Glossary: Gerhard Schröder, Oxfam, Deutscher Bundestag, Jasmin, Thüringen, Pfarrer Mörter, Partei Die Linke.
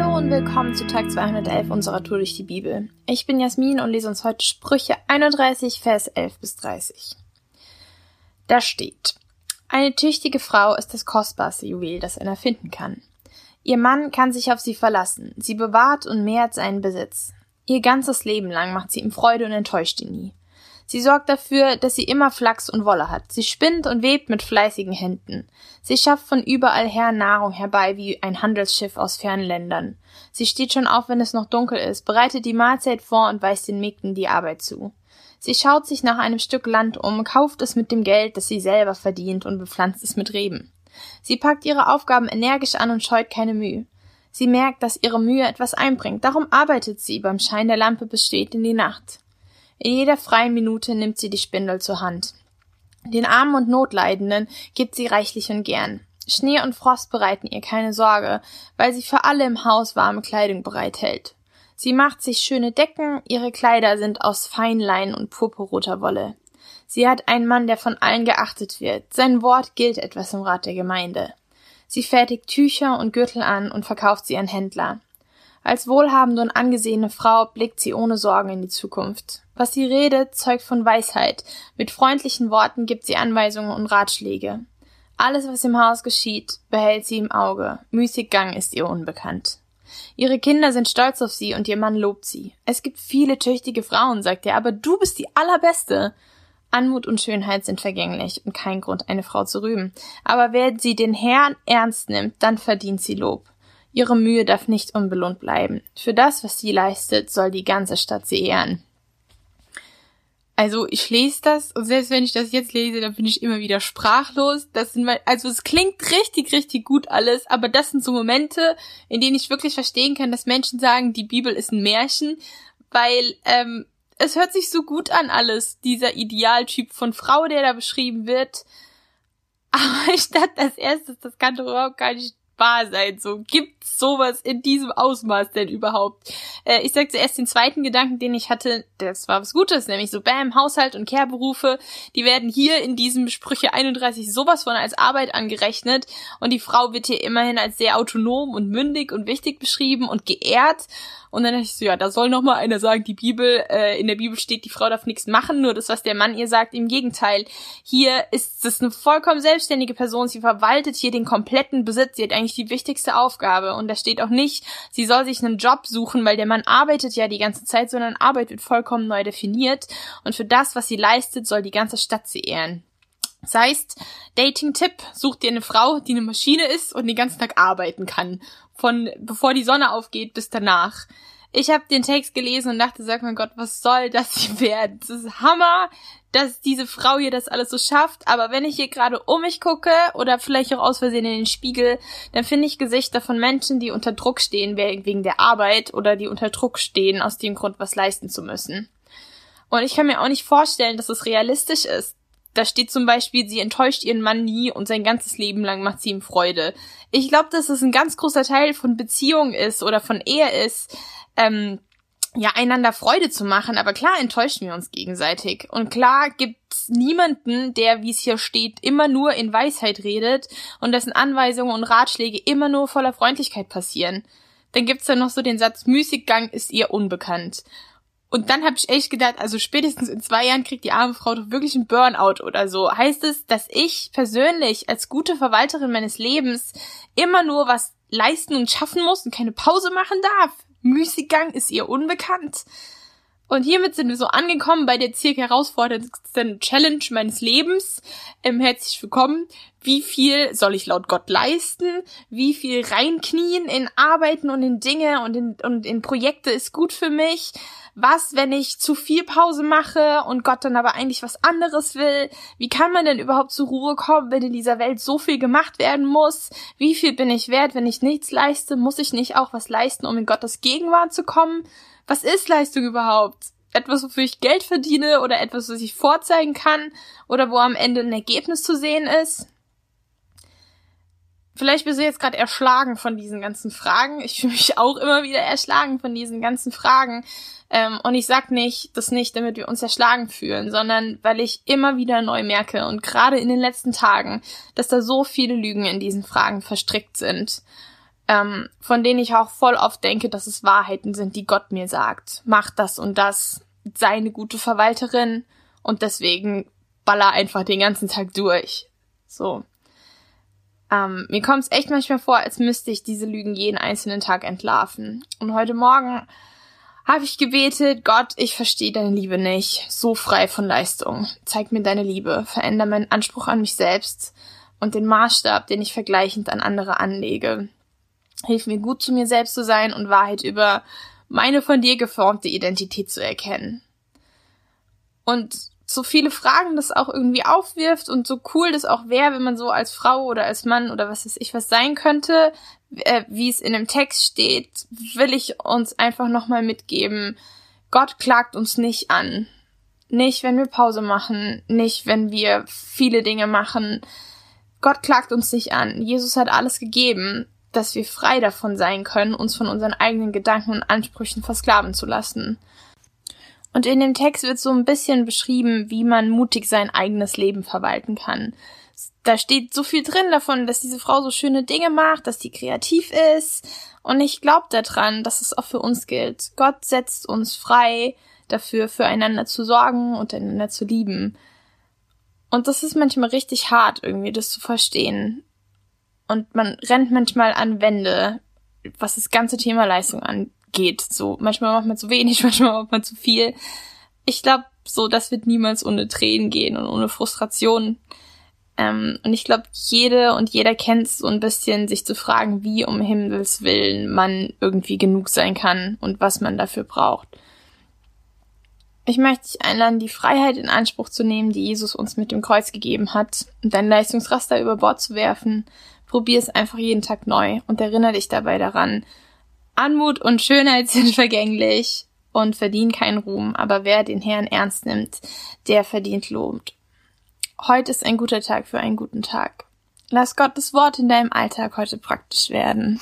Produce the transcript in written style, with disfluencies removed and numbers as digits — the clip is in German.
Hallo und willkommen zu Tag 211 unserer Tour durch die Bibel. Ich bin Jasmin und lese uns heute Sprüche 31, Vers 11 bis 30. Da steht: Eine tüchtige Frau ist das kostbarste Juwel, das einer finden kann. Ihr Mann kann sich auf sie verlassen, sie bewahrt und mehrt seinen Besitz. Ihr ganzes Leben lang macht sie ihm Freude und enttäuscht ihn nie. Sie sorgt dafür, dass sie immer Flachs und Wolle hat. Sie spinnt und webt mit fleißigen Händen. Sie schafft von überall her Nahrung herbei wie ein Handelsschiff aus fernen Ländern. Sie steht schon auf, wenn es noch dunkel ist, bereitet die Mahlzeit vor und weist den Mägden die Arbeit zu. Sie schaut sich nach einem Stück Land um, kauft es mit dem Geld, das sie selber verdient, und bepflanzt es mit Reben. Sie packt ihre Aufgaben energisch an und scheut keine Mühe. Sie merkt, dass ihre Mühe etwas einbringt, darum arbeitet sie, beim Schein der Lampe bis spät in die Nacht. In jeder freien Minute nimmt sie die Spindel zur Hand. Den Armen und Notleidenden gibt sie reichlich und gern. Schnee und Frost bereiten ihr keine Sorge, weil sie für alle im Haus warme Kleidung bereithält. Sie macht sich schöne Decken, ihre Kleider sind aus Feinleinen und purpurroter Wolle. Sie hat einen Mann, der von allen geachtet wird. Sein Wort gilt etwas im Rat der Gemeinde. Sie fertigt Tücher und Gürtel an und verkauft sie an Händler. Als wohlhabende und angesehene Frau blickt sie ohne Sorgen in die Zukunft. Was sie redet, zeugt von Weisheit. Mit freundlichen Worten gibt sie Anweisungen und Ratschläge. Alles, was im Haus geschieht, behält sie im Auge. Müßiggang ist ihr unbekannt. Ihre Kinder sind stolz auf sie und ihr Mann lobt sie. Es gibt viele tüchtige Frauen, sagt er, aber du bist die allerbeste. Anmut und Schönheit sind vergänglich und kein Grund, eine Frau zu rühmen. Aber wer sie den Herrn ernst nimmt, dann verdient sie Lob. Ihre Mühe darf nicht unbelohnt bleiben. Für das, was sie leistet, soll die ganze Stadt sie ehren. Also ich lese das und selbst wenn ich das jetzt lese, dann bin ich immer wieder sprachlos. Es klingt richtig, richtig gut alles, aber das sind so Momente, in denen ich wirklich verstehen kann, dass Menschen sagen, die Bibel ist ein Märchen, weil es hört sich so gut an alles, dieser Idealtyp von Frau, der da beschrieben wird. Aber ich dachte als erstes, das kann doch überhaupt gar nicht wahr sein. So, gibt's sowas in diesem Ausmaß denn überhaupt? Ich sag zuerst den zweiten Gedanken, den ich hatte, das war was Gutes, nämlich so Haushalt und Care-Berufe, die werden hier in diesem Sprüche 31 sowas von als Arbeit angerechnet und die Frau wird hier immerhin als sehr autonom und mündig und wichtig beschrieben und geehrt und dann dachte ich so, ja, da soll nochmal einer sagen, die Bibel, in der Bibel steht, die Frau darf nichts machen, nur das, was der Mann ihr sagt, im Gegenteil. Hier ist es eine vollkommen selbstständige Person, sie verwaltet hier den kompletten Besitz, sie hat eigentlich die wichtigste Aufgabe. Und da steht auch nicht, sie soll sich einen Job suchen, weil der Mann arbeitet ja die ganze Zeit, sondern Arbeit wird vollkommen neu definiert. Und für das, was sie leistet, soll die ganze Stadt sie ehren. Das heißt, Dating-Tipp, such dir eine Frau, die eine Maschine ist und den ganzen Tag arbeiten kann. Von bevor die Sonne aufgeht bis danach. Ich habe den Text gelesen und dachte, sag mein Gott, was soll das hier werden? Das ist Hammer, dass diese Frau hier das alles so schafft, aber wenn ich hier gerade um mich gucke oder vielleicht auch aus Versehen in den Spiegel, dann finde ich Gesichter von Menschen, die unter Druck stehen wegen der Arbeit oder die unter Druck stehen aus dem Grund, was leisten zu müssen. Und ich kann mir auch nicht vorstellen, dass es realistisch ist. Da steht zum Beispiel, sie enttäuscht ihren Mann nie und sein ganzes Leben lang macht sie ihm Freude. Ich glaube, dass es ein ganz großer Teil von Beziehung ist oder von Ehe ist, einander Freude zu machen, aber klar enttäuschen wir uns gegenseitig. Und klar gibt's niemanden, der, wie es hier steht, immer nur in Weisheit redet und dessen Anweisungen und Ratschläge immer nur voller Freundlichkeit passieren. Dann gibt's da noch so den Satz, Müßiggang ist ihr unbekannt. Und dann habe ich echt gedacht, also spätestens in 2 Jahren kriegt die arme Frau doch wirklich einen Burnout oder so. Heißt es, dass ich persönlich als gute Verwalterin meines Lebens immer nur was leisten und schaffen muss und keine Pause machen darf? Müßiggang ist ihr unbekannt. Und hiermit sind wir so angekommen bei der circa herausforderndsten Challenge meines Lebens. Herzlich willkommen. Wie viel soll ich laut Gott leisten? Wie viel reinknien in Arbeiten und in Dinge und in Projekte ist gut für mich? Was, wenn ich zu viel Pause mache und Gott dann aber eigentlich was anderes will? Wie kann man denn überhaupt zur Ruhe kommen, wenn in dieser Welt so viel gemacht werden muss? Wie viel bin ich wert, wenn ich nichts leiste? Muss ich nicht auch was leisten, um in Gottes Gegenwart zu kommen? Was ist Leistung überhaupt? Etwas, wofür ich Geld verdiene oder etwas, was ich vorzeigen kann oder wo am Ende ein Ergebnis zu sehen ist? Vielleicht bist du jetzt gerade erschlagen von diesen ganzen Fragen. Ich fühle mich auch immer wieder erschlagen von diesen ganzen Fragen. Und ich sag das nicht, damit wir uns erschlagen fühlen, sondern weil ich immer wieder neu merke und gerade in den letzten Tagen, dass da so viele Lügen in diesen Fragen verstrickt sind. von denen ich auch voll oft denke, dass es Wahrheiten sind, die Gott mir sagt. Mach das und das, sei eine gute Verwalterin und deswegen baller einfach den ganzen Tag durch. So. Mir kommt es echt manchmal vor, als müsste ich diese Lügen jeden einzelnen Tag entlarven. Und heute Morgen habe ich gebetet: Gott, ich verstehe deine Liebe nicht, so frei von Leistung. Zeig mir deine Liebe, verändere meinen Anspruch an mich selbst und den Maßstab, den ich vergleichend an andere anlege. Hilf mir, gut zu mir selbst zu sein und Wahrheit über meine von dir geformte Identität zu erkennen. Und so viele Fragen das auch irgendwie aufwirft und so cool das auch wäre, wenn man so als Frau oder als Mann oder was weiß ich was sein könnte, wie es in dem Text steht, will ich uns einfach nochmal mitgeben: Gott klagt uns nicht an. Nicht, wenn wir Pause machen, nicht, wenn wir viele Dinge machen. Gott klagt uns nicht an. Jesus hat alles gegeben, dass wir frei davon sein können, uns von unseren eigenen Gedanken und Ansprüchen versklaven zu lassen. Und in dem Text wird so ein bisschen beschrieben, wie man mutig sein eigenes Leben verwalten kann. Da steht so viel drin davon, dass diese Frau so schöne Dinge macht, dass sie kreativ ist. Und ich glaube daran, dass es auch für uns gilt. Gott setzt uns frei dafür, füreinander zu sorgen und einander zu lieben. Und das ist manchmal richtig hart, irgendwie das zu verstehen. Und man rennt manchmal an Wände, was das ganze Thema Leistung angeht. So, manchmal macht man zu wenig, manchmal macht man zu viel. Ich glaube, so, das wird niemals ohne Tränen gehen und ohne Frustration. Und ich glaube, jede und jeder kennt es so ein bisschen, sich zu fragen, wie um Himmels Willen man irgendwie genug sein kann und was man dafür braucht. Ich möchte dich einladen, die Freiheit in Anspruch zu nehmen, die Jesus uns mit dem Kreuz gegeben hat, und dein Leistungsraster über Bord zu werfen. Probier es einfach jeden Tag neu und erinnere dich dabei daran: Anmut und Schönheit sind vergänglich und verdienen keinen Ruhm, aber wer den Herrn ernst nimmt, der verdient Lob. Heute ist ein guter Tag für einen guten Tag. Lass Gottes Wort in deinem Alltag heute praktisch werden.